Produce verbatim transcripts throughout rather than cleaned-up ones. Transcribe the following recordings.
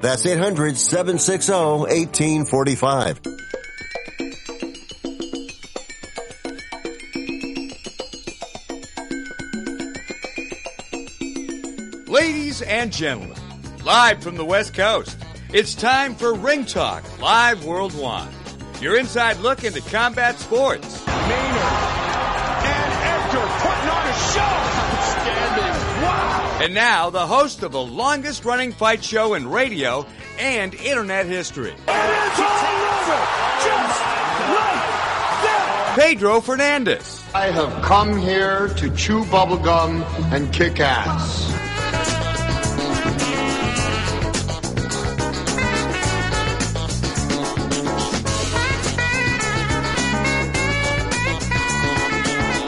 That's eight hundred, seven six zero, one eight four five. Ladies and gentlemen, live from the West Coast, it's time for Ring Talk Live Worldwide. Your inside look into combat sports. Maynard and Edgar putting on a show. Outstanding. Wow. And now, the host of the longest-running fight show in radio and internet history. It is all over, just like that. Pedro Fernandez. I have come here to chew bubblegum and kick ass.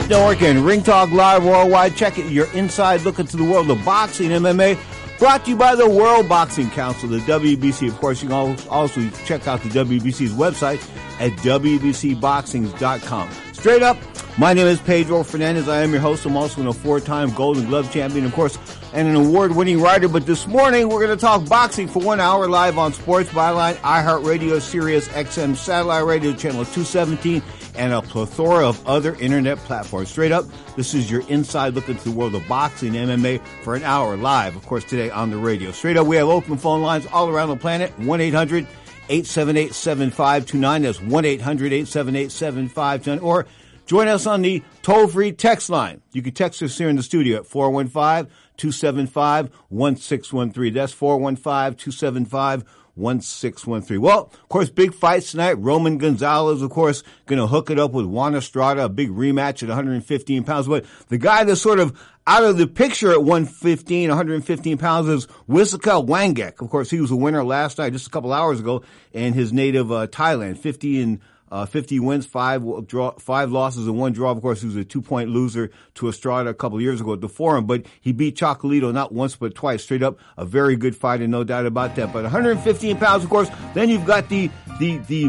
Working. Ring Talk Live Worldwide. Check it. Your inside look into the world of boxing and M M A. Brought to you by the World Boxing Council, the W B C. Of course, you can also check out the W B C's website at W B C boxings dot com. Straight up, my name is Pedro Fernandez. I am your host. I'm also a four-time Golden Glove champion, of course, and an award-winning writer. But this morning, we're going to talk boxing for one hour live on Sports Byline, iHeartRadio, Sirius X M, Satellite Radio Channel two seventeen, and a plethora of other internet platforms. Straight up, this is your inside look into the world of boxing and M M A for an hour live, of course, today on the radio. Straight up, we have open phone lines all around the planet, one eight hundred, eight seven eight, seven five two nine. That's one eight hundred, eight seven eight, seven five two nine. Or join us on the toll-free text line. You can text us here in the studio at four one five, two seven five, one six one three. That's four one five, two seven five, one six one three. Well, of course, big fights tonight. Roman Gonzalez, of course, going to hook it up with Juan Estrada, a big rematch at one fifteen pounds. But the guy that's sort of out of the picture at one fifteen, one fifteen pounds is Wisaksil Wangek. Of course, he was a winner last night, just a couple hours ago, in his native uh, Thailand. fifty and Uh, fifty wins, five draw, five losses, and one draw. Of course, he was a two-point loser to Estrada a couple of years ago at the Forum, but he beat Chocolito not once but twice. Straight up, a very good fight, and no doubt about that. But one fifteen pounds, of course. Then you've got the the the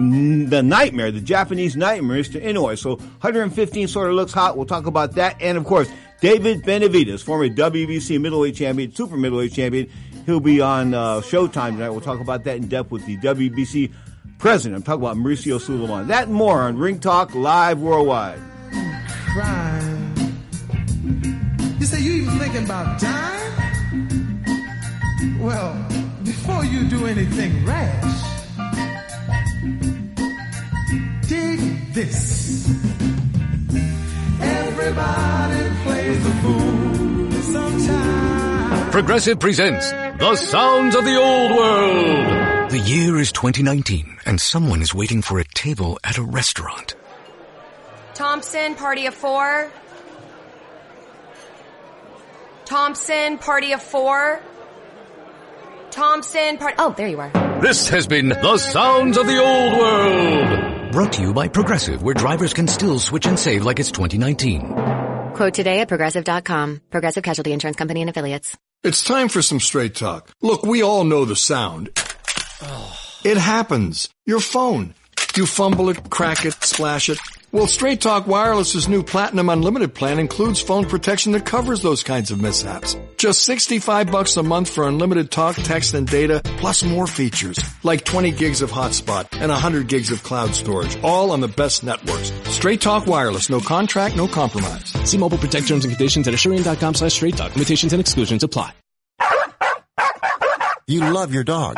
the nightmare, the Japanese nightmare, Mister Inoue. So one fifteen sort of looks hot. We'll talk about that, and of course, David Benavides, former W B C middleweight champion, super middleweight champion. He'll be on uh, Showtime tonight. We'll talk about that in depth with the W B C president. I'm talking about Mauricio Suleiman. That and more on Ring Talk Live Worldwide. Cry. You say you even thinking about dying? Well, before you do anything rash, dig this. Everybody plays the fool sometimes. Progressive presents The Sounds of the Old World. The year is twenty nineteen, and someone is waiting for a table at a restaurant. Thompson, party of four. Thompson, party of four. Thompson, party... Oh, there you are. This has been The Sounds of the Old World. Brought to you by Progressive, where drivers can still switch and save like it's twenty nineteen. Quote today at Progressive dot com. Progressive Casualty Insurance Company and Affiliates. It's time for some straight talk. Look, we all know the sound. Oh. It happens. Your phone. You fumble it, crack it, splash it. Well, Straight Talk Wireless's new Platinum Unlimited plan includes phone protection that covers those kinds of mishaps. Just sixty-five bucks a month for unlimited talk, text, and data, plus more features, like twenty gigs of hotspot and one hundred gigs of cloud storage, all on the best networks. Straight Talk Wireless. No contract, no compromise. See mobile protect terms and conditions at Asurion.com slash Straight Talk. Limitations and exclusions apply. You love your dog.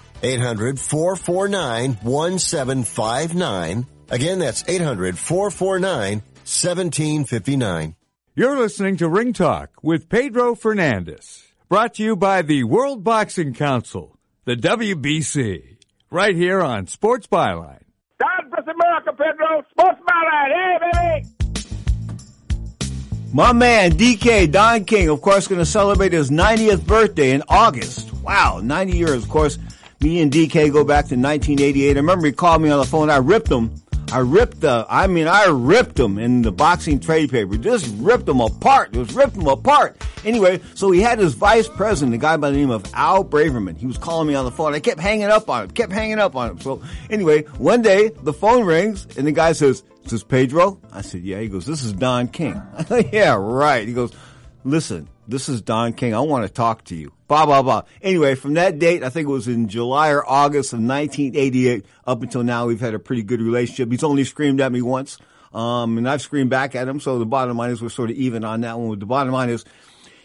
eight hundred, four four nine, one seven five nine. Again, that's eight hundred, four four nine, one seven five nine. You're listening to Ring Talk with Pedro Fernandez, brought to you by the World Boxing Council, the W B C, right here on Sports Byline. God bless America, Pedro. Sports Byline. Hey, baby. My man, D K, Don King, of course, going to celebrate his ninetieth birthday in August. Wow, ninety years, of course. Me and D K go back to nineteen eighty-eight. I remember he called me on the phone. I ripped him. I ripped the, I mean, I ripped him in the boxing trade paper. Just ripped him apart. Just ripped him apart. Anyway, so he had his vice president, a guy by the name of Al Braverman. He was calling me on the phone. I kept hanging up on him. Kept hanging up on him. So anyway, one day the phone rings and the guy says, "Is this Pedro?" I said, "Yeah." He goes, "This is Don King." I said, "Yeah, right." He goes, "Listen, this is Don King. I want to talk to you." Blah, blah, blah. Anyway, from that date, I think it was in July or August of nineteen eighty-eight, up until now, we've had a pretty good relationship. He's only screamed at me once, um, and I've screamed back at him, so the bottom line is we're sort of even on that one. The bottom line is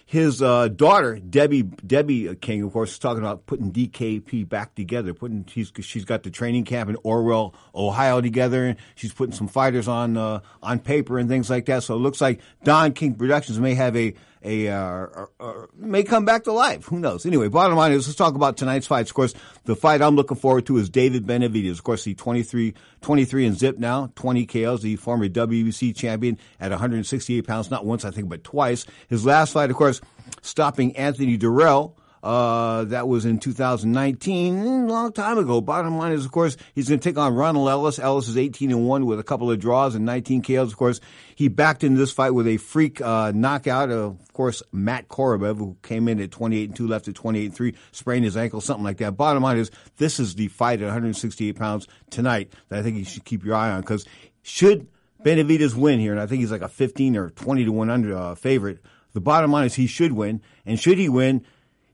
his uh, daughter, Debbie Debbie King, of course, is talking about putting D K P back together. Putting she's, she's got the training camp in Orwell, Ohio together, and she's putting some fighters on uh, on paper and things like that, so it looks like Don King Productions may have a A, uh, uh, uh, may come back to life. Who knows? Anyway, bottom line is, let's talk about tonight's fights. Of course, the fight I'm looking forward to is David Benavides. Of course, the twenty-three, twenty-three and zip now, twenty K Os, the former W B C champion at one hundred sixty-eight pounds, not once, I think, but twice. His last fight, of course, stopping Anthony Durrell. Uh, that was in two thousand nineteen, a long time ago. Bottom line is, of course, he's going to take on Ronald Ellis. Ellis is eighteen and one with a couple of draws and nineteen K Os. Of course, he backed into this fight with a freak, uh, knockout of, of course, Matt Korobev, who came in at twenty-eight and two, left at twenty-eight and three, sprained his ankle, something like that. Bottom line is, this is the fight at one hundred sixty-eight pounds tonight that I think you should keep your eye on, because should Benavides win here, and I think he's like a fifteen or twenty to one under, uh, favorite, the bottom line is he should win, and should he win,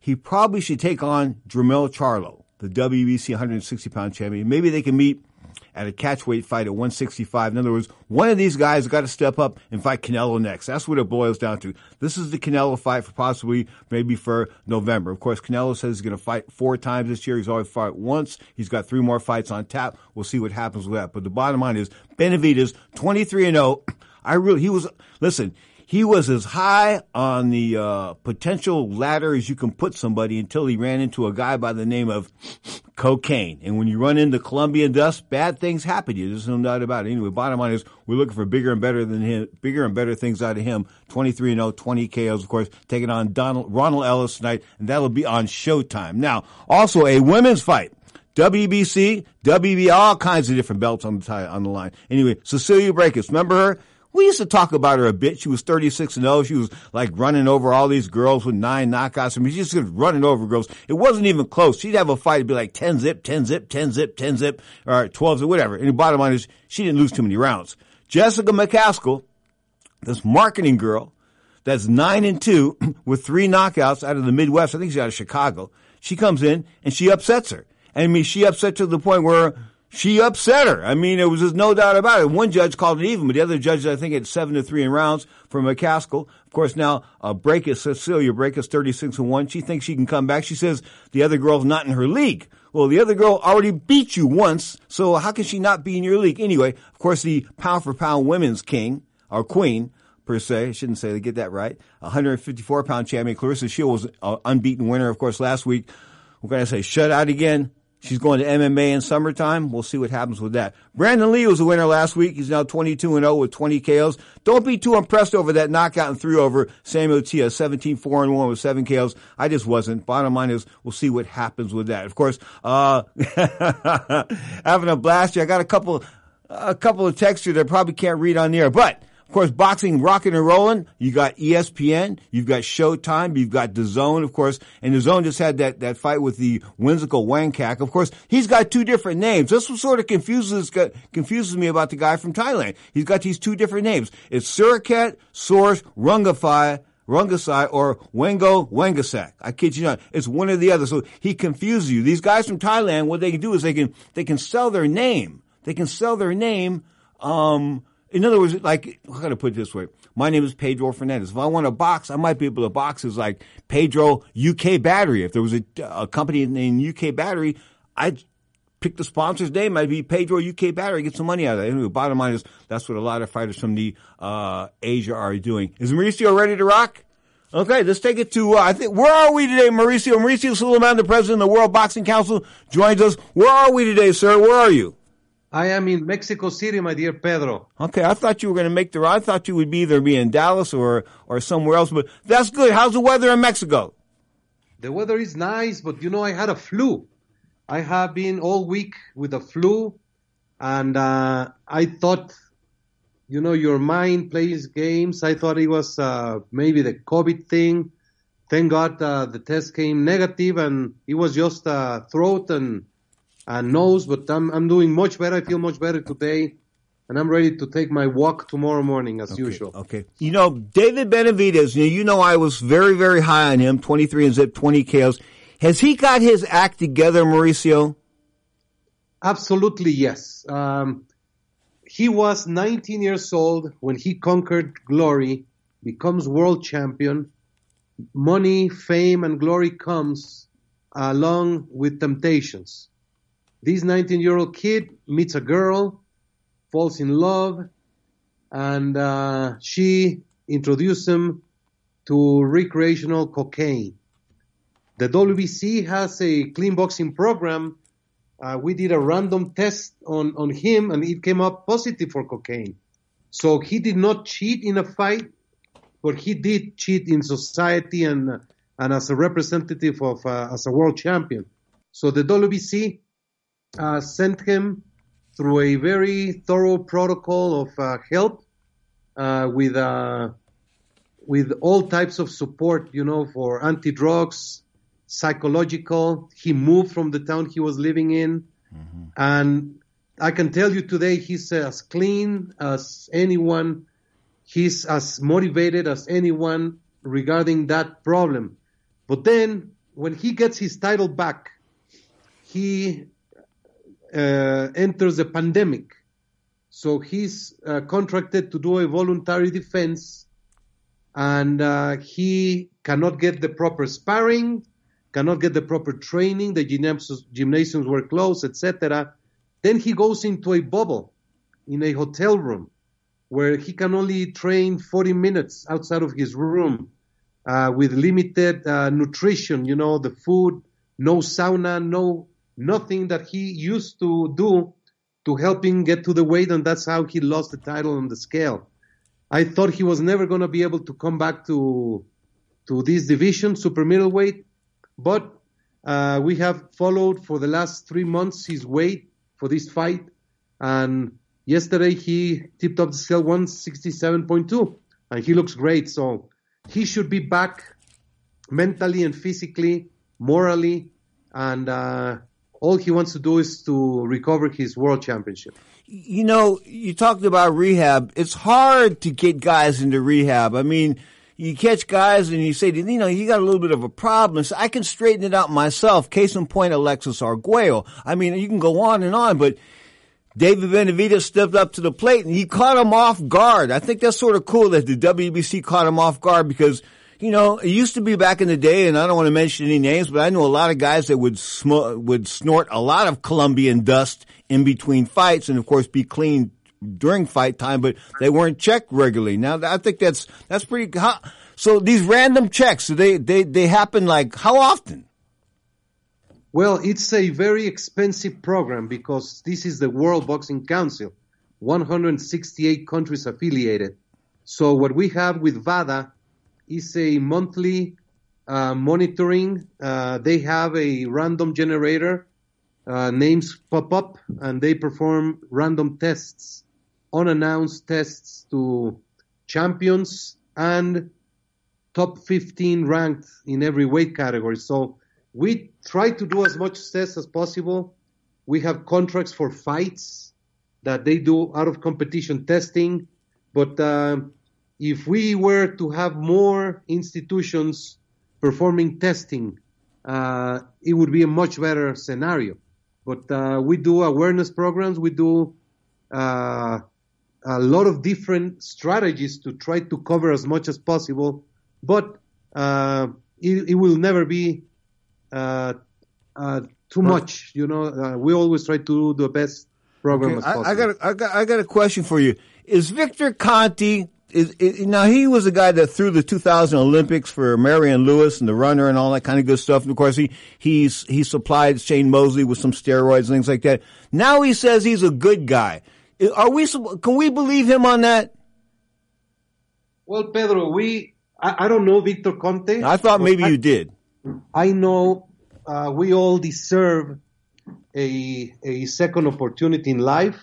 he probably should take on Jermell Charlo, the W B C one hundred sixty pound champion. Maybe they can meet at a catchweight fight at one sixty-five. In other words, one of these guys has got to step up and fight Canelo next. That's what it boils down to. This is the Canelo fight for possibly, maybe for November. Of course, Canelo says he's going to fight four times this year. He's already fought once. He's got three more fights on tap. We'll see what happens with that. But the bottom line is, Benavides, twenty-three and oh. I really, he was, listen, he was as high on the uh, potential ladder as you can put somebody until he ran into a guy by the name of cocaine. And when you run into Colombian dust, bad things happen to you. There's no doubt about it. Anyway, bottom line is we're looking for bigger and better than him, bigger and better things out of him. twenty-three and oh, twenty K Os, of course, taking on Donald, Ronald Ellis tonight, and that'll be on Showtime. Now, also a women's fight. W B C, W B, all kinds of different belts on the, tie, on the line. Anyway, Cecilia Braekhus, remember her? We used to talk about her a bit. She was thirty-six and oh. She was like running over all these girls with nine knockouts. I mean, she just was running over girls. It wasn't even close. She'd have a fight. It'd be like ten zip, ten zip, ten zip, ten zip, or twelve zip, whatever. And the bottom line is she didn't lose too many rounds. Jessica McCaskill, this marketing girl that's nine and two with three knockouts out of the Midwest. I think she's out of Chicago. She comes in and she upsets her. I mean, she upset to the point where she upset her. I mean, there was just no doubt about it. One judge called it even, but the other judges, I think, had seven to three in rounds for McCaskill. Of course, now uh, Braekhus, Cecilia Braekhus, thirty-six and one. She thinks she can come back. She says the other girl's not in her league. Well, the other girl already beat you once, so how can she not be in your league? Anyway, of course, the pound-for-pound women's king, or queen, per se, I shouldn't say they get that right, one fifty-four pound champion, Claressa Shields was an unbeaten winner, of course, last week. We're going to say shut out again. She's going to M M A in summertime. We'll see what happens with that. Brandon Lee was a winner last week. He's now twenty-two and oh with twenty K Os. Don't be too impressed over that knockout and three over Samuel Tia, seventeen four and one with seven K Os. I just wasn't. Bottom line is we'll see what happens with that. Of course, uh, having a blast here. I got a couple, a couple of texts here that I probably can't read on the air, but of course, boxing rocking and rolling. You got E S P N, you've got Showtime, you've got DAZN, of course, and DAZN just had that, that fight with the Wisaksil Wangek. Of course, he's got two different names. This was sort of confuses confuses me about the guy from Thailand. He's got these two different names. It's Srisaket Sor Rungvisai, Rungvisai or Wengo Wangasak. I kid you not. It's one or the other. So he confuses you. These guys from Thailand, what they can do is they can they can sell their name. They can sell their name. Um. In other words, like, I gotta put it this way. My name is Pedro Fernandez. If I want to box, I might be able to box as like Pedro U K Battery. If there was a, a company named U K Battery, I'd pick the sponsor's name. I'd be Pedro U K Battery, get some money out of that. Anyway, bottom line is that's what a lot of fighters from the, uh, Asia are doing. Is Mauricio ready to rock? Okay, let's take it to, uh, I think, where are we today, Mauricio? Mauricio Suleiman, the president of the World Boxing Council, joins us. Where are we today, sir? Where are you? I am in Mexico City, my dear Pedro. Okay, I thought you were going to make the ride. I thought you would be either be in Dallas or or somewhere else, but that's good. How's the weather in Mexico? The weather is nice, but you know, I had a flu. I have been all week with a flu, and uh, I thought, you know, your mind plays games. I thought it was uh, maybe the COVID thing. Thank God uh, the test came negative, and it was just uh, throat and and knows, but I'm I'm doing much better. I feel much better today, and I'm ready to take my walk tomorrow morning as okay, usual. Okay. You know, David Benavides, you know I was very, very high on him, twenty-three and zip, twenty K Os. Has he got his act together, Mauricio? Absolutely, yes. Um, he was nineteen years old when he conquered glory, becomes world champion. Money, fame, and glory comes along with temptations. This nineteen-year-old kid meets a girl, falls in love, and uh, she introduced him to recreational cocaine. The W B C has a clean boxing program. Uh, we did a random test on, on him, and it came up positive for cocaine. So he did not cheat in a fight, but he did cheat in society and and as a representative of uh, as a world champion. So the W B C Uh, sent him through a very thorough protocol of uh, help uh, with uh, with all types of support, you know, for anti-drugs, psychological. He moved from the town he was living in. Mm-hmm. And I can tell you today he's as clean as anyone. He's as motivated as anyone regarding that problem. But then when he gets his title back, he Uh, enters the pandemic. So he's uh, contracted to do a voluntary defense, and uh, he cannot get the proper sparring, cannot get the proper training, the gymnasiums, gymnasiums were closed, et cetera. Then he goes into a bubble in a hotel room where he can only train forty minutes outside of his room uh, with limited uh, nutrition, you know, the food, no sauna, no nothing that he used to do to help him get to the weight, and that's how he lost the title on the scale. I thought he was never going to be able to come back to to this division, super middleweight, but uh, we have followed for the last three months his weight for this fight, and Yesterday, he tipped up the scale one sixty-seven point two, and he looks great. So he should be back mentally and physically, morally, and uh, all he wants to do is to recover his world championship. You know, you talked about rehab. It's hard to get guys into rehab. I mean, you catch guys and you say, you know, you got a little bit of a problem. So I can straighten it out myself. Case in point, Alexis Arguello. I mean, you can go on and on, but David Benavides stepped up to the plate and he caught him off guard. I think that's sort of cool that the W B C caught him off guard because, you know, it used to be back in the day, and I don't want to mention any names, but I know a lot of guys that would sm- would snort a lot of Colombian dust in between fights and, of course, be clean during fight time, but they weren't checked regularly. Now, I think that's that's pretty hot. So these random checks, they, they, they happen like how often? Well, it's a very expensive program because this is the World Boxing Council, one hundred sixty-eight countries affiliated. So what we have with V A D A is a monthly uh, monitoring. Uh, they have a random generator. Uh, names pop up, and they perform random tests, unannounced tests to champions and top fifteen ranked in every weight category. So we try to do as much tests as possible. We have contracts for fights that they do out of competition testing. But uh, if we were to have more institutions performing testing, uh, it would be a much better scenario. But uh, we do awareness programs. We do uh, a lot of different strategies to try to cover as much as possible. But uh, it, it will never be Uh, uh, too much, you know. Uh, we always try to do the best program okay, as possible. I, I got, a, I got, I got a question for you. Is Victor Conti? Is, is now he was the guy that threw the two thousand Olympics for Marion Lewis and the runner and all that kind of good stuff. And of course, he he's he supplied Shane Mosley with some steroids and things like that. Now he says he's a good guy. Are we? Can we believe him on that? Well, Pedro, we I, I don't know Victor Conti. I thought maybe I, you did. I know uh, we all deserve a a second opportunity in life.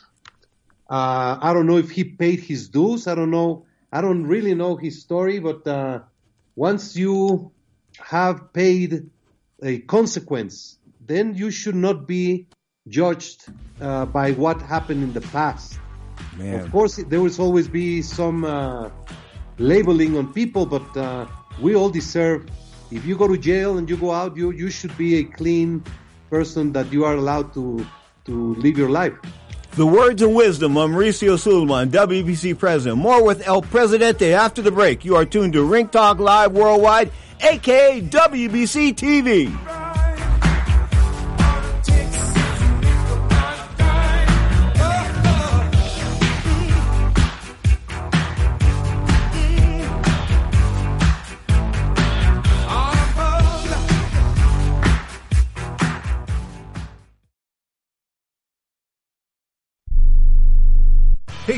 Uh, I don't know if he paid his dues. I don't know. I don't really know his story, but uh, once you have paid a consequence, then you should not be judged uh, by what happened in the past. Man. Of course, there will always be some uh, labeling on people, but uh, we all deserve. If you go to jail and you go out, you, you should be a clean person that you are allowed to, to live your life. The words and wisdom of Mauricio Suleiman, W B C president. More with El Presidente after the break. You are tuned to Ring Talk Live Worldwide, a k a. W B C T V. Hey,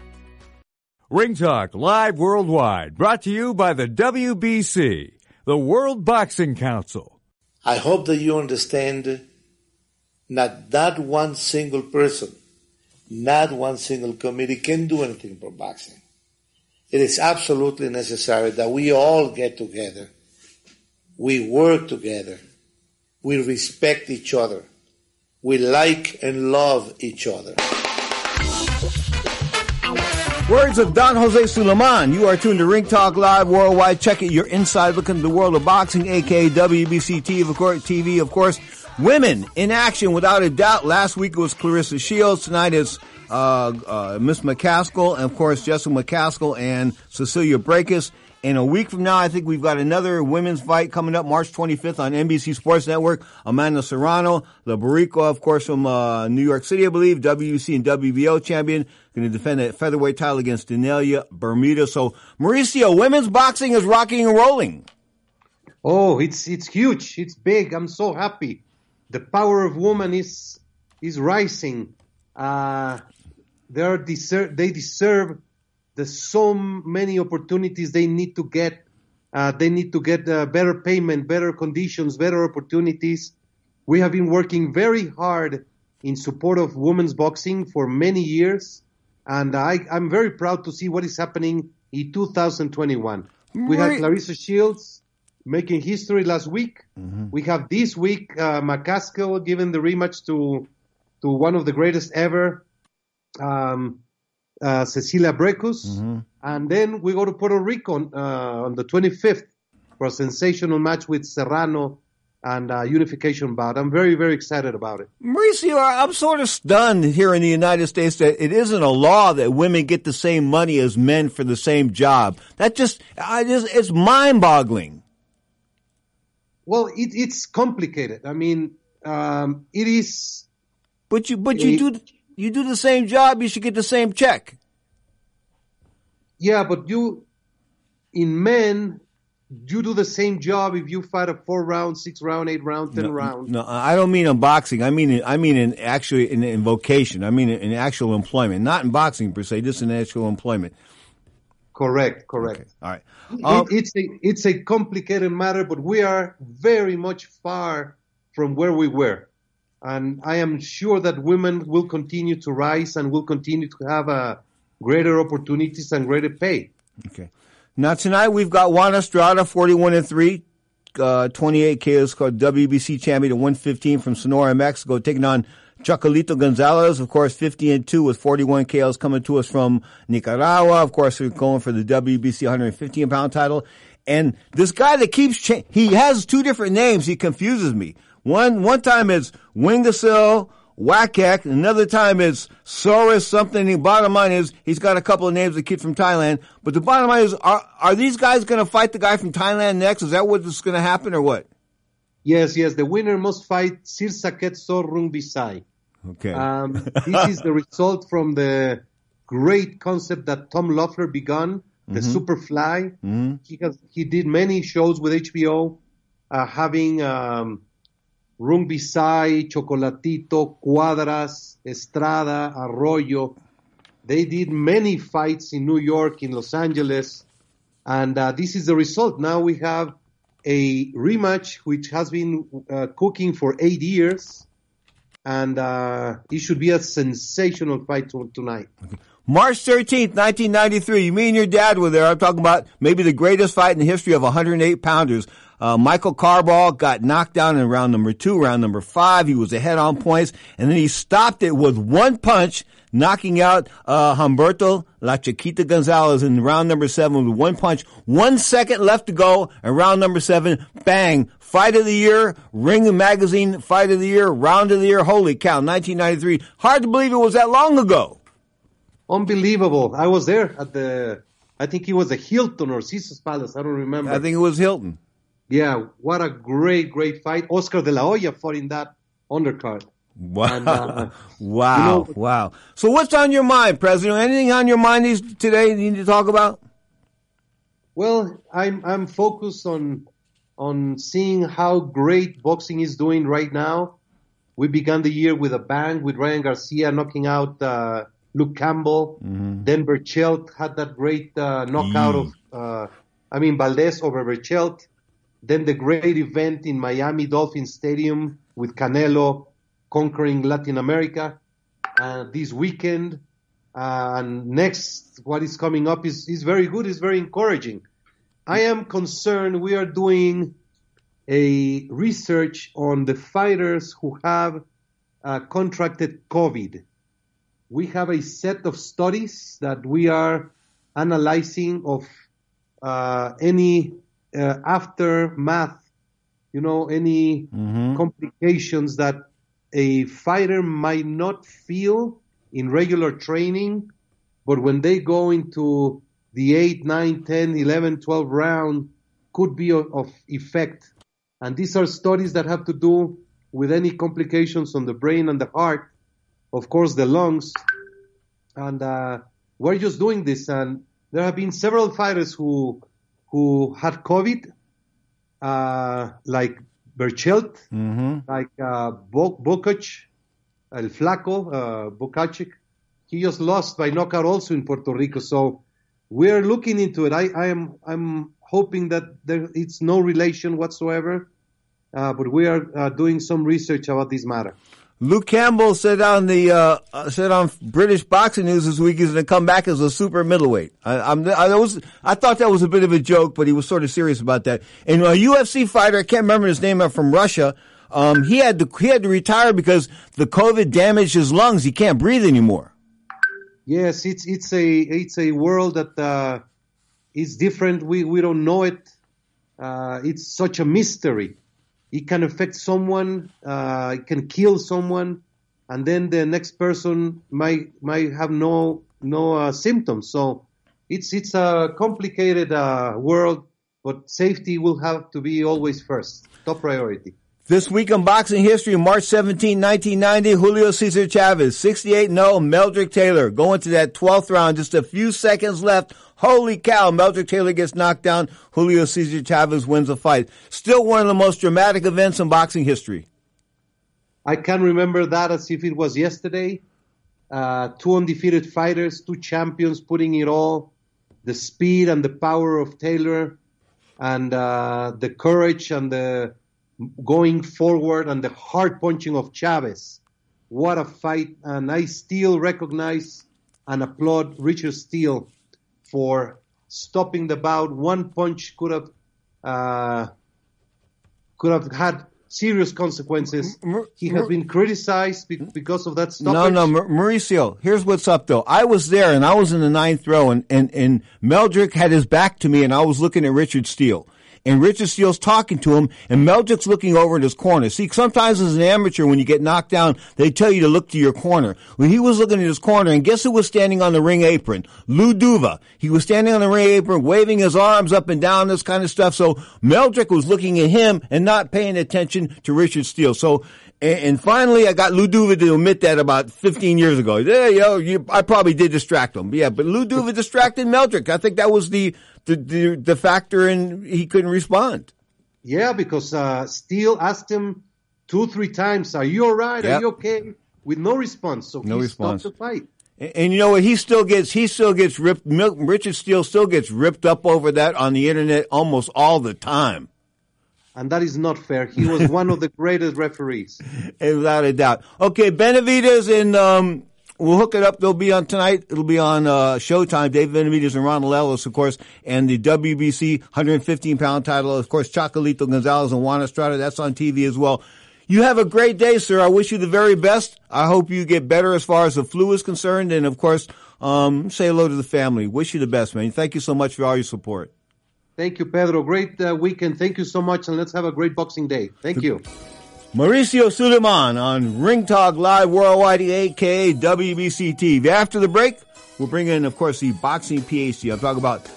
Ring Talk Live Worldwide, brought to you by the W B C, the World Boxing Council. I hope that you understand that not one single person, not one single committee can do anything for boxing. It is absolutely necessary that we all get together, we work together, we respect each other, we like and love each other. Words of Don Jose Suleiman. You are tuned to Ring Talk Live Worldwide. Check it. You're inside looking at the world of boxing, a k a. W B C T V, of course. Women in action, without a doubt. Last week it was Claressa Shields. Tonight it's uh, uh, Miss McCaskill and, of course, Jessica McCaskill and Cecilia Braekhus. In a week from now, I think we've got another women's fight coming up March twenty-fifth on N B C Sports Network. Amanda Serrano, the Boricua, of course, from uh, New York City, I believe, W B C and W B O champion, going to defend that featherweight title against Denelia Bermuda. So, Mauricio, women's boxing is rocking and rolling. Oh, it's it's huge. It's big. I'm so happy. The power of women is is rising. Uh, they're deser- they deserve the so many opportunities they need to get. Uh, they need to get uh, better payment, better conditions, better opportunities. We have been working very hard in support of women's boxing for many years. And I, I'm very proud to see what is happening in two thousand twenty-one. Right. We had Claressa Shields making history last week. Mm-hmm. We have this week uh, McCaskill giving the rematch to to one of the greatest ever, um, uh, Cecilia Braekhus. Mm-hmm. And then we go to Puerto Rico uh, on the twenty-fifth for a sensational match with Serrano and uh, unification bout. I'm very, very excited about it. Mauricio, I'm sort of stunned here in the United States that it isn't a law that women get the same money as men for the same job. That just, I just it's mind-boggling. Well, it, it's complicated. I mean, um, it is. But you, but you it, do, you do the same job. You should get the same check. Yeah, but you, in men, you do the same job if you fight a four-round, six-round, eight-round, ten-round. No, no, I don't mean in boxing. I mean in, I mean in actually in, in vocation. I mean in, in actual employment, not in boxing per se. Just in actual employment. Correct, correct. Okay. All right. Um, it, it's a it's a complicated matter, but we are very much far from where we were, and I am sure that women will continue to rise and will continue to have uh, greater opportunities and greater pay. Okay. Now tonight we've got Juan Estrada, forty-one and three, uh, twenty-eight K O's, called W B C champion at one fifteen from Sonora, Mexico, taking on Chocolito Gonzalez, of course, fifty and two with forty-one K Os, coming to us from Nicaragua. Of course, we're going for the W B C one fifteen pound title. And this guy that keeps cha- he has two different names. He confuses me. One one time it's Wingsil Wangek. Another time it's Soros something. The bottom line is he's got a couple of names, a kid from Thailand. But the bottom line is, are are these guys going to fight the guy from Thailand next? Is that what's going to happen or what? Yes, yes. The winner must fight Srisaket Sor Rungvisai. Okay. Um, this is the result from the great concept that Tom Loeffler began, the mm-hmm. Superfly. Mm-hmm. He has, he did many shows with H B O, uh, having um, Rungvisai, Chocolatito, Cuadras, Estrada, Arroyo. They did many fights in New York, in Los Angeles, and uh, this is the result. Now we have a rematch which has been uh, cooking for eight years. And uh, it should be a sensational fight to, tonight. Okay. March thirteenth, nineteen ninety-three. You, me and your dad were there. I'm talking about maybe the greatest fight in the history of one oh eight pounders. Uh, Michael Carball got knocked down in round number two, round number five. He was ahead on points. And then he stopped it with one punch, knocking out uh, Humberto La Chiquita Gonzalez in round number seven with one punch. One second left to go in round number seven. Bang. Fight of the year, Ring Magazine Fight of the Year, Round of the Year. Holy cow, nineteen ninety-three. Hard to believe it was that long ago. Unbelievable. I was there at the, I think it was the Hilton or Caesar's Palace. I don't remember. I think it was Hilton. Yeah, what a great, great fight. Oscar De La Hoya fought in that undercard. Wow. And, uh, wow, you know, wow. So what's on your mind, President? Anything on your mind these, today you need to talk about? Well, I'm I'm focused on... on seeing how great boxing is doing right now. We began the year with a bang with Ryan Garcia knocking out uh, Luke Campbell. Mm-hmm. Then Berchelt had that great uh, knockout mm. of, uh, I mean, Valdez over Berchelt. Then the great event in Miami Dolphin Stadium with Canelo conquering Latin America uh, this weekend. Uh, and next, what is coming up is, is very good, is very encouraging. I am concerned we are doing a research on the fighters who have uh, contracted COVID. We have a set of studies that we are analyzing of uh, any uh, aftermath, you know, any mm-hmm. complications that a fighter might not feel in regular training, but when they go into the eight, nine, ten, eleven, twelve round could be of, of effect. And these are studies that have to do with any complications on the brain and the heart, of course, the lungs. And uh, we're just doing this. And there have been several fighters who who had COVID, uh, like Berchelt, mm-hmm. like uh, Bo- Bokac, El Flaco, uh, Bokacic. He just lost by knockout also in Puerto Rico. So we're looking into it. I, I am I'm hoping that there it's no relation whatsoever, uh, but we are uh, doing some research about this matter. Luke Campbell said on the uh, said on British Boxing News this week he's going to come back as a super middleweight. I, I'm, I was I thought that was a bit of a joke, but he was sort of serious about that. And a U F C fighter, I can't remember his name, from Russia. Um, he had to he had to retire because the COVID damaged his lungs. He can't breathe anymore. Yes, it's it's a it's a world that uh, is different. We we don't know it. Uh, it's such a mystery. It can affect someone. Uh, it can kill someone, and then the next person might might have no no uh, symptoms. So it's it's a complicated uh, world, but safety will have to be always first, top priority. This week in boxing history, March seventeenth, nineteen ninety, Julio Cesar Chavez, sixty-eight and oh, Meldrick Taylor, going to that twelfth round, just a few seconds left. Holy cow, Meldrick Taylor gets knocked down, Julio Cesar Chavez wins the fight. Still one of the most dramatic events in boxing history. I can remember that as if it was yesterday. Uh, two undefeated fighters, two champions putting it all, the speed and the power of Taylor, and uh, the courage and the going forward and the hard punching of Chavez. What a fight. And I still recognize and applaud Richard Steele for stopping the bout. One punch could have uh, could have had serious consequences. He has been criticized be- because of that stoppage. No, no, Mauricio, here's what's up, though. I was there, and I was in the ninth row, and, and, and Meldrick had his back to me, and I was looking at Richard Steele. And Richard Steele's talking to him, and Meldrick's looking over at his corner. See, sometimes as an amateur, when you get knocked down, they tell you to look to your corner. When he was looking at his corner, and guess who was standing on the ring apron? Lou Duva. He was standing on the ring apron, waving his arms up and down, this kind of stuff. So Meldrick was looking at him and not paying attention to Richard Steele. So, and, and finally, I got Lou Duva to admit that about fifteen years ago. Yeah, yo, you, I probably did distract him. Yeah, but Lou Duva distracted Meldrick. I think that was the... The, the the factor, and he couldn't respond. Yeah, because uh, Steele asked him two, three times, are you all right? Yep. Are you okay? With no response. So no he response. Stopped the fight. And, and you know what? He still gets he still gets ripped. Richard Steele still gets ripped up over that on the internet almost all the time. And that is not fair. He was one of the greatest referees. And without a doubt. Okay, Benavides and... Um, We'll hook it up. They'll be on tonight. It'll be on uh, Showtime. David Benavides and Ronald Ellis, of course, and the W B C one fifteen pound title. Of course, Chocolito Gonzalez and Juan Estrada. That's on T V as well. You have a great day, sir. I wish you the very best. I hope you get better as far as the flu is concerned. And, of course, um, say hello to the family. Wish you the best, man. Thank you so much for all your support. Thank you, Pedro. Great uh, weekend. Thank you so much, and let's have a great Boxing Day. Thank you. Mauricio Suleiman on Ring Talk Live Worldwide, a k a. W B C T V. After the break, we'll bring in, of course, the boxing P H D. I'll talk about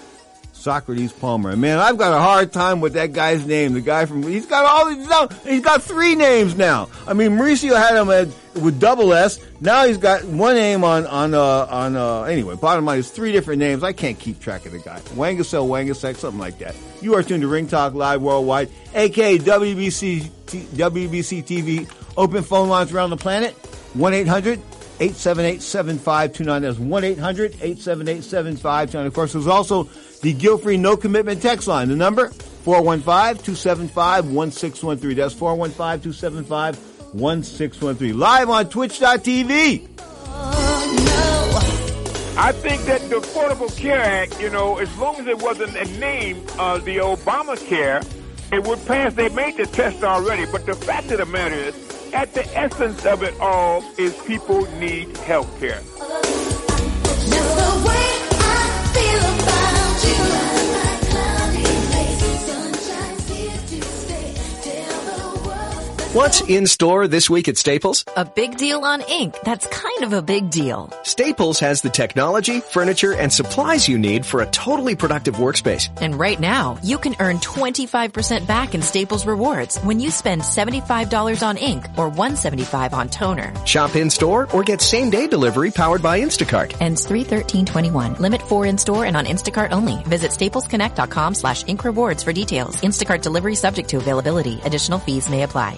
Socrates Palmer. And man, I've got a hard time with that guy's name. The guy from, he's got all these, now, he's got three names now. I mean, Mauricio had him at, with double S. Now he's got one name on, on, uh, on, uh, anyway, bottom line is three different names. I can't keep track of the guy. Wangasel, Wangasek, something like that. You are tuned to Ring Talk Live Worldwide, a k a. W B C W B C T V. Open phone lines around the planet. one eight hundred eight seven eight seven five two nine. That's one eight hundred eight seven eight seven five two nine. Of course, there's also the guilt-free no-commitment text line. The number, four one five two seven five one six one three. That's four one five two seven five one six one three. Live on twitch dot t v. I think that the Affordable Care Act, you know, as long as it wasn't a name of the Obamacare, it would pass. They made the test already, but the fact of the matter is, at the essence of it all, is people need health care. What's in store this week at Staples? A big deal on ink. That's kind of a big deal. Staples has the technology, furniture, and supplies you need for a totally productive workspace. And right now, you can earn twenty-five percent back in Staples Rewards when you spend seventy-five dollars on ink or one hundred seventy-five dollars on toner. Shop in-store or get same-day delivery powered by Instacart. Ends three thirteen twenty-one. Limit four in-store and on Instacart only. Visit staplesconnect.com slash ink rewards for details. Instacart delivery subject to availability. Additional fees may apply.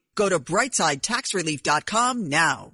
Go to bright side tax relief dot com now.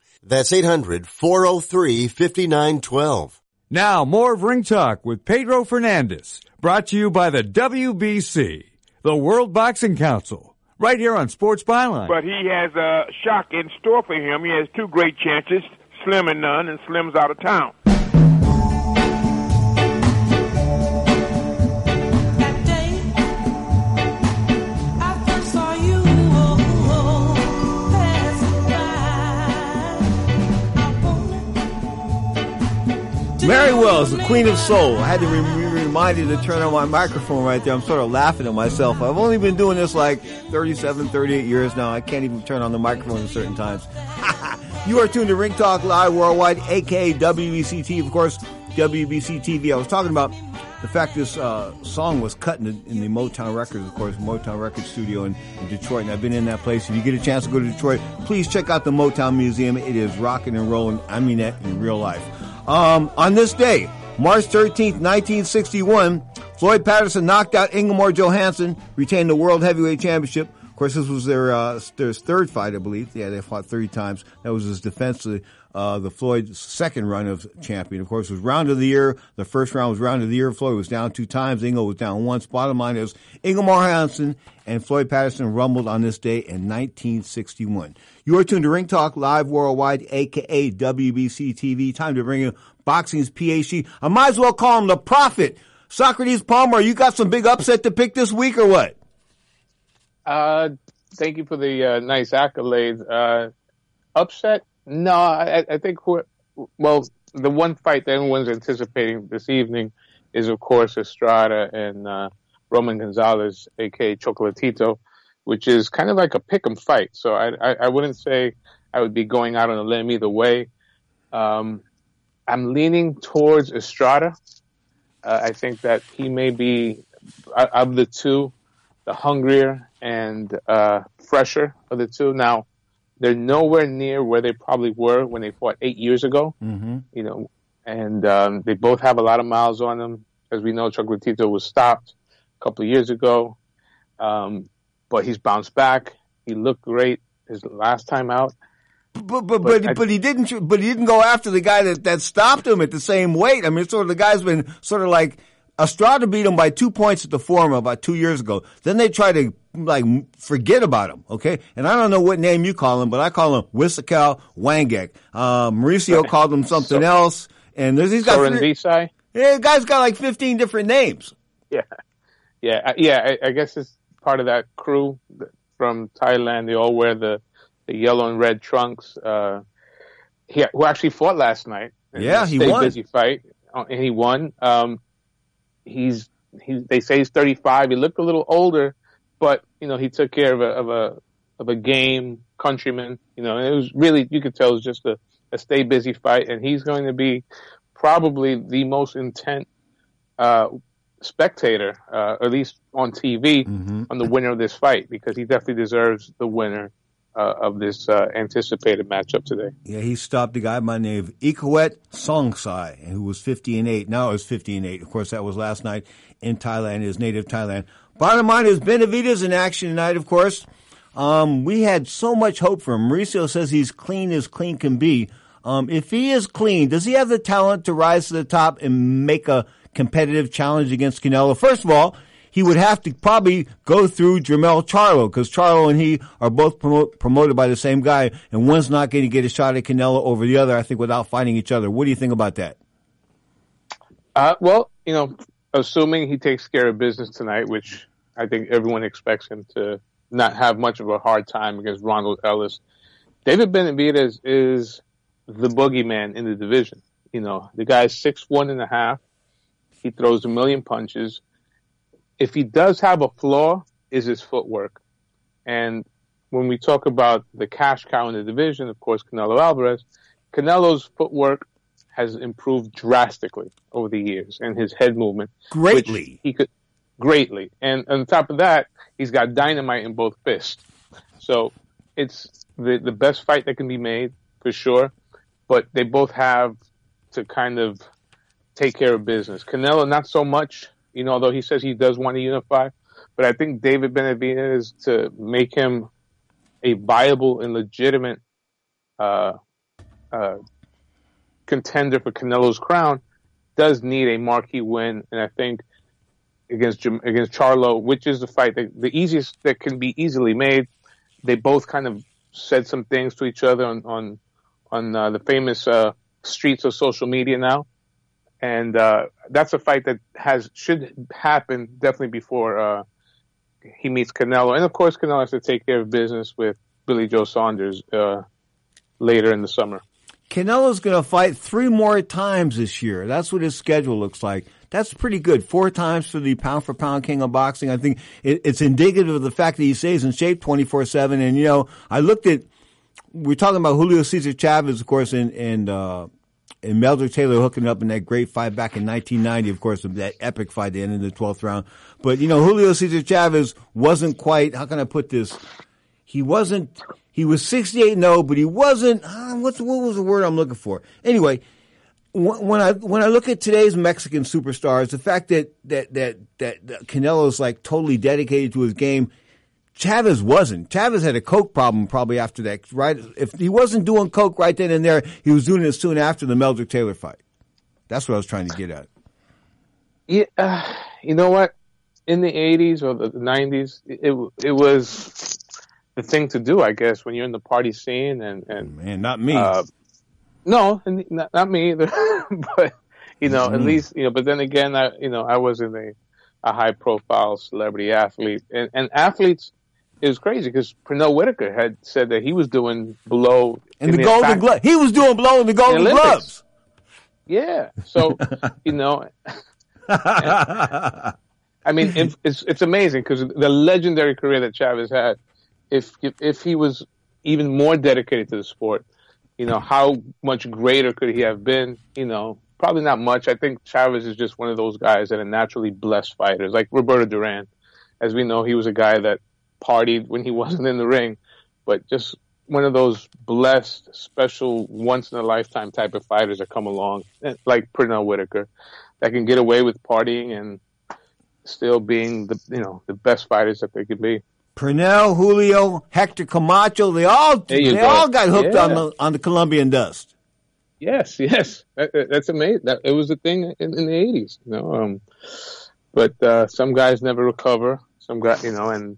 That's eight hundred, four oh three, five nine one two. Now, more of Ring Talk with Pedro Fernandez, brought to you by the W B C, the World Boxing Council, right here on Sports Byline. But he has a shock in store for him. He has two great chances, Slim and None, and Slim's out of town. Mary Wells, the Queen of Soul. I had to be reminded to turn on my microphone right there. I'm sort of laughing at myself. I've only been doing this like thirty-seven, thirty-eight years now. I can't even turn on the microphone at certain times. You are tuned to Ring Talk Live Worldwide, a k a. W B C T. Of course, W B C T V. I was talking about the fact this uh, song was cut in the, in the Motown Records, of course, Motown Records studio in, in Detroit, and I've been in that place. If you get a chance to go to Detroit, please check out the Motown Museum. It is rocking and rolling. I mean that in real life. Um, on this day, March thirteenth, nineteen sixty-one, Floyd Patterson knocked out Ingemar Johansson, retained the World Heavyweight Championship. Of course, this was their, uh, their third fight, I believe. Yeah, they fought three times. That was his defense to uh, the Floyd's second run of champion. Of course, it was round of the year. The first round was round of the year. Floyd was down two times. Ingo was down once. Bottom line is Ingemar Johansson and Floyd Patterson rumbled on this day in nineteen sixty-one. You are tuned to Ring Talk Live Worldwide, a k a. W B C T V. Time to bring in boxing's P H D. I might as well call him the prophet. Socrates Palmer, you got some big upset to pick this week or what? Uh, thank you for the uh, nice accolades. Uh, upset? No, I, I think, well, the one fight that everyone's anticipating this evening is, of course, Estrada and uh, Roman Gonzalez, a k a. Chocolatito, which is kind of like a pick'em fight. So I, I, I wouldn't say I would be going out on a limb either way. Um, I'm leaning towards Estrada. Uh, I think that he may be, of the two, the hungrier and uh, fresher of the two. Now, they're nowhere near where they probably were when they fought eight years ago. Mm-hmm. You know, and um, they both have a lot of miles on them. As we know, Chocolatito was stopped a couple of years ago. Um, But he's bounced back. He looked great his last time out. But but but, I, but he didn't. But he didn't go after the guy that, that stopped him at the same weight. I mean, sort of the guy's been sort of like Estrada beat him by two points at the Forum about two years ago. Then they try to like forget about him. Okay, and I don't know what name you call him, but I call him Wisaksil Wangek. Uh, Mauricio called him something so, else, and there's these guys. Rungvisai. Yeah, the guy's got like fifteen different names. Yeah, yeah, yeah. I, I guess it's part of that crew from Thailand. They all wear the, the yellow and red trunks. Uh, he, who actually fought last night. Yeah, he won. Busy fight, and he won. Um, he's he. They say he's thirty-five. He looked a little older, but you know he took care of a of a of a game countryman. You know, and it was really you could tell it was just a, a stay busy fight, and he's going to be probably the most intent Uh, spectator, uh, or at least on T V, mm-hmm. on the winner of this fight, because he definitely deserves the winner uh, of this uh, anticipated matchup today. Yeah, he stopped a guy by the name of Ikhwet Songsai, who was fifty and eight. Now it's fifty and eight. Of course, that was last night in Thailand, his native Thailand. Bottom line is Benavides in action tonight, of course. Um, we had so much hope for him. Mauricio says he's clean as clean can be. Um, if he is clean, does he have the talent to rise to the top and make a competitive challenge against Canelo? First of all, he would have to probably go through Jermell Charlo, because Charlo and he are both promote, promoted by the same guy, and one's not going to get a shot at Canelo over the other, I think, without fighting each other. What do you think about that? Uh, well, you know, assuming he takes care of business tonight, which I think everyone expects him to not have much of a hard time against Ronald Ellis. David Benavides is the boogeyman in the division. You know, the guy's six one and a half. He throws a million punches. If he does have a flaw, is his footwork. And when we talk about the cash cow in the division, of course, Canelo Alvarez, Canelo's footwork has improved drastically over the years, and his head movement greatly. He could greatly, and on top of that, he's got dynamite in both fists. So it's the the best fight that can be made for sure. But they both have to kind of take care of business. Canelo, not so much, you know, although he says he does want to unify. But I think David Benavides, to make him a viable and legitimate uh, uh, contender for Canelo's crown, does need a marquee win. And I think against against Charlo, which is the fight that, the easiest that can be easily made. They both kind of said some things to each other on on, on uh, the famous uh, streets of social media now. And uh, that's a fight that has should happen definitely before uh, he meets Canelo. And, of course, Canelo has to take care of business with Billy Joe Saunders uh, later in the summer. Canelo's going to fight three more times this year. That's what his schedule looks like. That's pretty good. Four times for the pound-for-pound king of boxing. I think it, it's indicative of the fact that he stays in shape twenty-four seven. And, you know, I looked at – we're talking about Julio Cesar Chavez, of course, and, and – uh And Meldrick Taylor hooking up in that great fight back in nineteen ninety, of course, that epic fight, the end of the twelfth round. But, you know, Julio Cesar Chavez wasn't quite, how can I put this? He wasn't, he was sixty-eight and oh, but he wasn't, uh, what's, what was the word I'm looking for? Anyway, when I, when I look at today's Mexican superstars, the fact that, that, that, that Canelo's like totally dedicated to his game, Chavez wasn't. Chavez had a coke problem probably after that, right? If he wasn't doing coke right then and there, he was doing it soon after the Meldrick Taylor fight. That's what I was trying to get at. Yeah, uh, you know what? In the eighties or the nineties, it it was the thing to do, I guess, when you're in the party scene and and man, not me. Uh, no, not, not me either. But you know, mm-hmm. at least you know. But then again, I you know, I was in a a high profile celebrity athlete, and and athletes. It was crazy because Pernell Whitaker had said that he was doing below in the, the Golden Gloves. He was doing below in the Golden Gloves. Yeah. So, you know, and, I mean, it, it's it's amazing because the legendary career that Chavez had, if, if if he was even more dedicated to the sport, you know, how much greater could he have been? You know, probably not much. I think Chavez is just one of those guys that are naturally blessed fighters, like Roberto Duran. As we know, he was a guy that partied when he wasn't in the ring, but just one of those blessed, special, once-in-a-lifetime type of fighters that come along, like Pernell Whitaker, that can get away with partying and still being the you know the best fighters that they could be. Pernell, Julio, Hector Camacho, they all they go. all got hooked yeah. on the on the Colombian dust. Yes, yes, that, that's amazing. That, it was a thing in, in the eighties, you know. Um, but uh, some guys never recover. Some guys, you know, and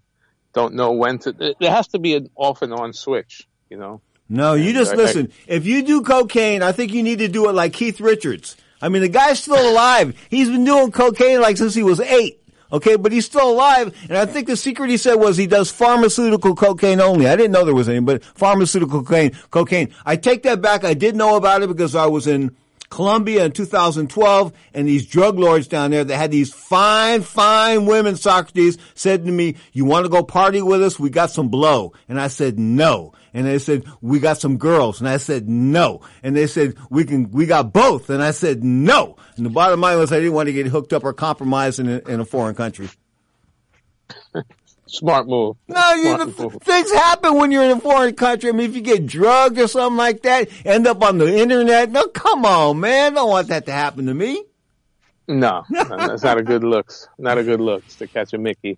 don't know when to. There has to be an off and on switch, you know. No, you and just I, listen. I, if you do cocaine, I think you need to do it like Keith Richards. I mean, the guy's still alive. He's been doing cocaine like since he was eight. Okay, but he's still alive. And I think the secret he said was he does pharmaceutical cocaine only. I didn't know there was any, but pharmaceutical cocaine. Cocaine. I take that back. I did know about it because I was in Colombia in two thousand twelve, and these drug lords down there that had these fine, fine women, Socrates, said to me, "You want to go party with us? We got some blow." And I said, "No." And they said, "We got some girls." And I said, "No." And they said, we can, we got both. And I said, "No." And the bottom line was I didn't want to get hooked up or compromised in a, in a foreign country. Smart move. No, you know, move. Things happen when you're in a foreign country. I mean, if you get drugged or something like that, end up on the internet. No, come on, man. Don't want that to happen to me. No, no that's not a good look. Not a good look to catch a Mickey.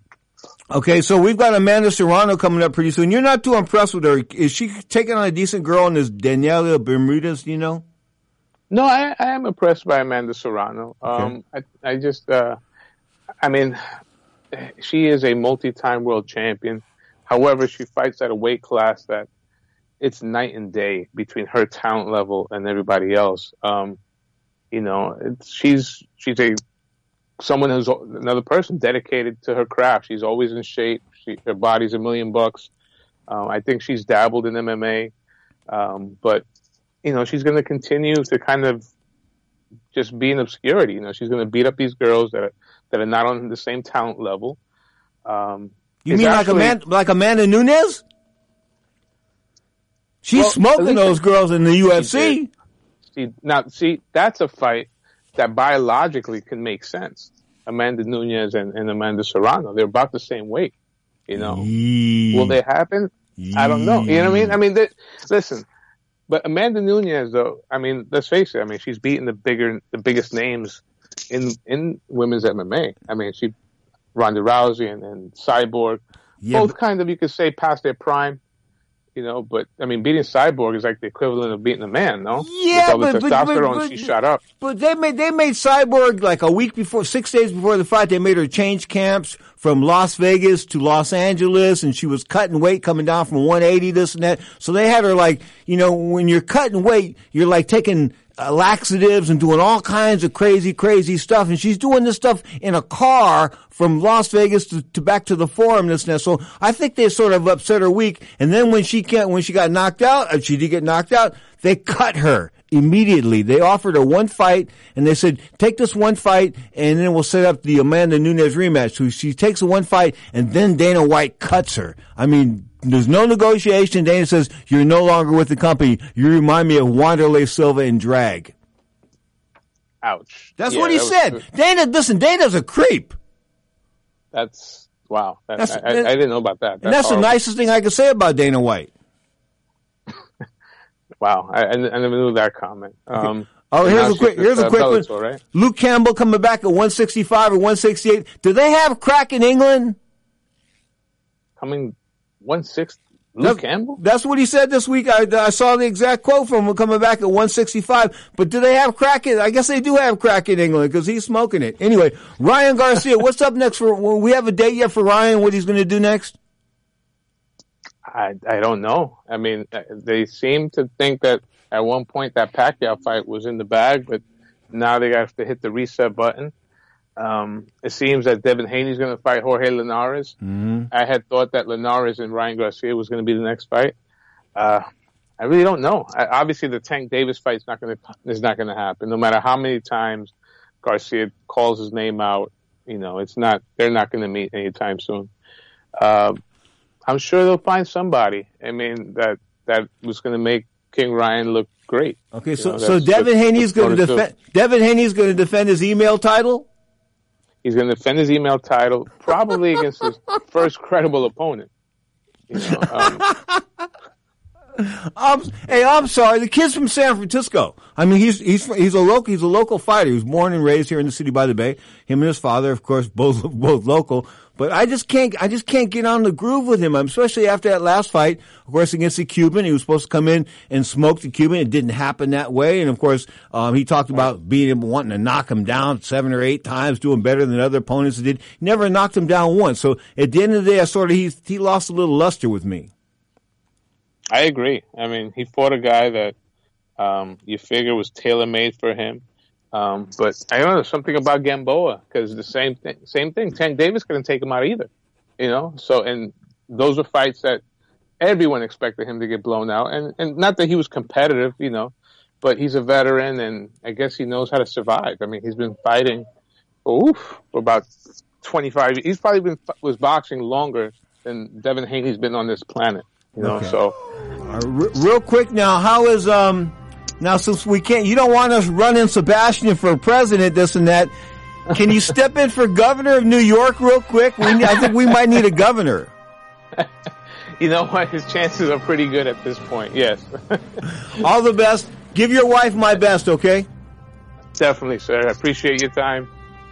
Okay, so we've got Amanda Serrano coming up pretty soon. You're not too impressed with her. Is she taking on a decent girl in this Daniela Bermudez, you know? No, I, I am impressed by Amanda Serrano. Okay. Um, I, I just, uh, I mean... She is a multi-time world champion. However, she fights at a weight class that it's night and day between her talent level and everybody else. Um, you know, it's, she's she's a someone who's another person dedicated to her craft. She's always in shape. She, her body's a million bucks. Um, I think she's dabbled in M M A, um, but you know, she's going to continue to kind of just be in obscurity. You know, she's going to beat up these girls that are, that are not on the same talent level. Um, you mean actually, like Amanda, like Amanda Nunes? She's well, smoking those girls in the U F C. See, now, see, that's a fight that biologically can make sense. Amanda Nunes and, and Amanda Serrano, they're about the same weight. You know, mm. will they happen? Mm. I don't know. You know what I mean? I mean, they, listen, but Amanda Nunes, though, I mean, let's face it. I mean, she's beaten the bigger, the biggest names in in women's M M A. I mean, she, Ronda Rousey and, and Cyborg, yeah, both but, kind of, you could say, past their prime. You know, but I mean, beating Cyborg is like the equivalent of beating a man, no? Yeah, with all the but, testosterone but, but, she shot up. But they made they made Cyborg like a week before, six days before the fight. They made her change camps from Las Vegas to Los Angeles, and she was cutting weight, coming down from one eighty, this and that. So they had her like, you know, when you're cutting weight, you're like taking uh, laxatives and doing all kinds of crazy, crazy stuff. And she's doing this stuff in a car from Las Vegas to, to back to the Forum, this and that. So I think they sort of upset her week. And then when she can't, when she got knocked out, if she did get knocked out, they cut her immediately. They offered her one fight, and they said, take this one fight, and then we'll set up the Amanda Nunes rematch. So she takes the one fight, and then Dana White cuts her. I mean, there's no negotiation. Dana says, you're no longer with the company. You remind me of Wanderlei Silva in drag. Ouch. That's yeah, what he that said. Was... Dana, listen, Dana's a creep. That's, wow. That, that's, I, that, I, I didn't know about that. That's, and that's horrible. The nicest thing I could say about Dana White. Wow. I, I, I never knew that comment. Um, oh, here's a quick, here's a quick one. Right? Luke Campbell coming back at one sixty-five or one sixty-eight. Do they have crack in England? Coming one sixty? Luke that's, Campbell? That's what he said this week. I, I saw the exact quote from him coming back at one sixty-five. But do they have crack in? I guess they do have crack in England because he's smoking it. Anyway, Ryan Garcia, what's up next? For we have a date yet for Ryan, what he's going to do next? I, I don't know. I mean, they seem to think that at one point that Pacquiao fight was in the bag, but now they have to hit the reset button. Um, it seems that Devin Haney's going to fight Jorge Linares. Mm-hmm. I had thought that Linares and Ryan Garcia was going to be the next fight. Uh, I really don't know. I, obviously, the Tank Davis fight is not going to is not going to happen. No matter how many times Garcia calls his name out, you know, it's not. They're not going to meet anytime soon. Uh, I'm sure they'll find somebody. I mean, that that was going to make King Ryan look great. Okay, so you know, so Devin Haney's going to defend. Devin Haney's going to defend his email title. He's going to defend his email title, probably against his first credible opponent. You know, um. I'm, hey, I'm sorry. The kid's from San Francisco. I mean, he's he's he's a local he's a local fighter. He was born and raised here in the city by the Bay. Him and his father, of course, both both local. But I just can't I just can't get on the groove with him, especially after that last fight, of course, against the Cuban. He was supposed to come in and smoke the Cuban. It didn't happen that way. And, of course, um, he talked about beating him, wanting to knock him down seven or eight times, doing better than other opponents did. He never knocked him down once. So at the end of the day, I sort of he, he lost a little luster with me. I agree. I mean, he fought a guy that um, you figure was tailor-made for him. Um, but I don't know, something about Gamboa, because the same thing, same thing. Tank Davis couldn't take him out either, you know? So, and those are fights that everyone expected him to get blown out. And, and not that he was competitive, you know, but he's a veteran and I guess he knows how to survive. I mean, he's been fighting, oof, for about twenty-five years. He's probably been, was boxing longer than Devin Haney's been on this planet, you know? Okay. So, uh, re- real quick now, how is, um, Now, since we can't, you don't want us running Sebastian for president, this and that. Can you step in for governor of New York real quick? We, I think we might need a governor. You know what? His chances are pretty good at this point, yes. All the best. Give your wife my best, okay? Definitely, sir. I appreciate your time.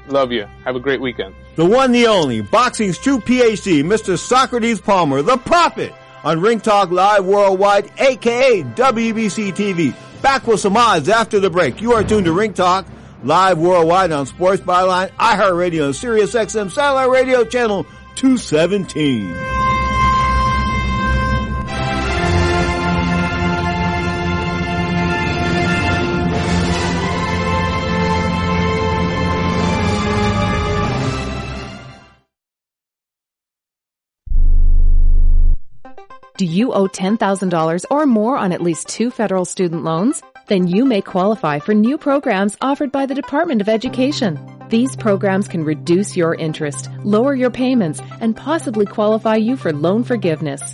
Love you. Have a great weekend. The one, the only, boxing's true P H D, Mister Socrates Palmer, the prophet, on Ring Talk Live Worldwide, a k a. W B C T V. Back with some odds after the break. You are tuned to Ring Talk Live Worldwide on Sports Byline, iHeartRadio, and Sirius X M Satellite Radio Channel two seventeen. Do you owe ten thousand dollars or more on at least two federal student loans? Then you may qualify for new programs offered by the Department of Education. These programs can reduce your interest, lower your payments, and possibly qualify you for loan forgiveness.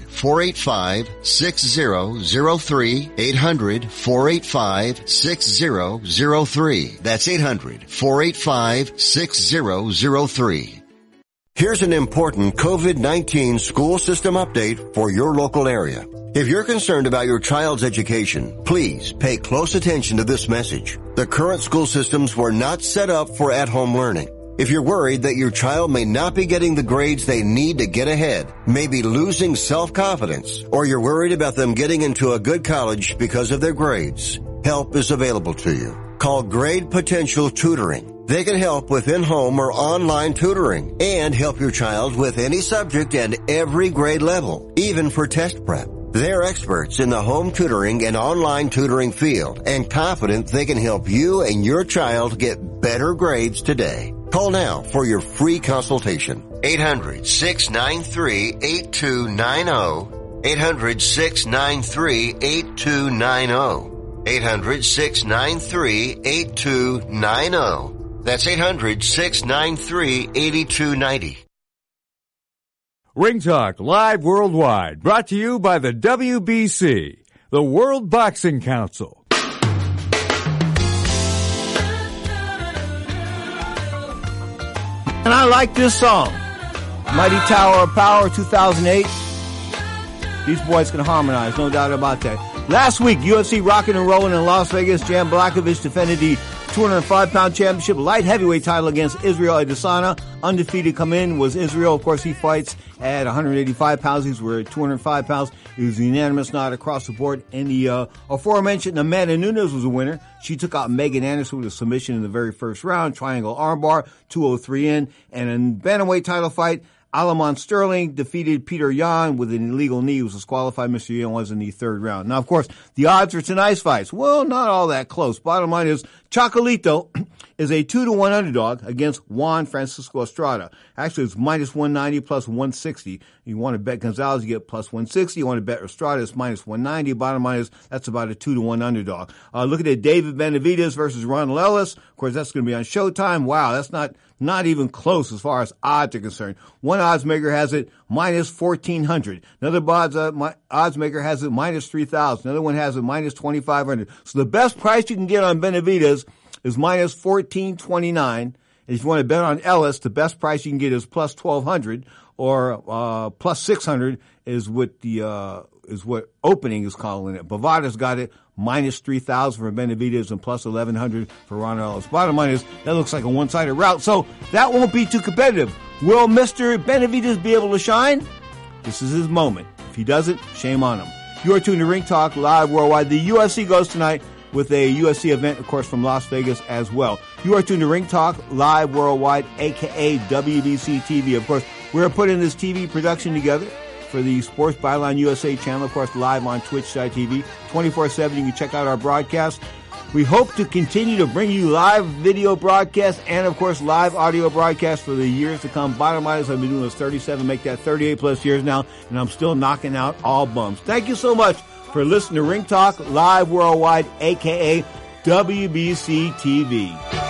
four eight five, six zero zero three. eight hundred, four eight five, six zero zero three. That's eight hundred, four eight five, six zero zero three. Here's an important COVID nineteen school system update for your local area. If you're concerned about your child's education, please pay close attention to this message. The current school systems were not set up for at-home learning. If you're worried that your child may not be getting the grades they need to get ahead, may be losing self-confidence, or you're worried about them getting into a good college because of their grades, help is available to you. Call Grade Potential Tutoring. They can help with in-home or online tutoring and help your child with any subject and every grade level, even for test prep. They're experts in the home tutoring and online tutoring field and confident they can help you and your child get better grades today. Call now for your free consultation. eight hundred, six nine three, eight two nine zero. eight hundred, six nine three, eight two nine zero. eight hundred, six nine three, eight two nine zero. That's eight hundred, six nine three, eight two nine zero. Ring Talk Live Worldwide, brought to you by the W B C, the World Boxing Council. And I like this song, Mighty Tower of Power, two thousand eight. These boys can harmonize, no doubt about that. Last week, U F C rocking and rolling in Las Vegas, Jan Blachowicz defended the two hundred five pound championship light heavyweight title against Israel Adesanya. Undefeated come in was Israel. Of course, he fights at one hundred eighty-five pounds. These were two hundred five pounds. It was unanimous nod across the board. And the uh, aforementioned Amanda Nunes was a winner. She took out Megan Anderson with a submission in the very first round. Triangle armbar, two oh three in. And in bantamweight title fight, Aljamain Sterling defeated Peter Yan with an illegal knee. He was disqualified. Mister Yan was in the third round. Now, of course, the odds for tonight's fights, well, not all that close. Bottom line is Chocolito is a two to one underdog against Juan Francisco Estrada. Actually, it's minus one ninety plus one sixty. You want to bet Gonzalez, you get plus one sixty. You want to bet Estrada, it's minus one ninety. Bottom line is that's about a two to one underdog. Uh, looking at David Benavides versus Ronald Ellis. Of course, that's going to be on Showtime. Wow, that's not... Not even close as far as odds are concerned. One oddsmaker has it minus fourteen hundred. Another oddsmaker has it minus three thousand. Another one has it minus twenty-five hundred. So the best price you can get on Benavides is minus fourteen twenty-nine. If you want to bet on Ellis, the best price you can get is plus twelve hundred or uh, plus six hundred is what the uh, is what opening is calling it. Bovada's got it minus three thousand for Benavides and plus eleven hundred for Ron Ellis. Bottom line is that looks like a one-sided route, so that won't be too competitive. Will Mister Benavides be able to shine? This is his moment. If he doesn't, shame on him. You're tuned to Ring Talk Live Worldwide. The U F C goes tonight. with a U F C event, of course, from Las Vegas as well. You are tuned to Ring Talk Live Worldwide, a k a. W B C T V. Of course, we're putting this T V production together for the Sports Byline U S A channel, of course, live on twitch dot t v. twenty-four seven, you can check out our broadcast. We hope to continue to bring you live video broadcasts and, of course, live audio broadcasts for the years to come. Bottom line is I've been doing this thirty-seven, make that thirty-eight plus years now, and I'm still knocking out all bums. Thank you so much for listening to Ring Talk Live Worldwide, a k a. W B C T V.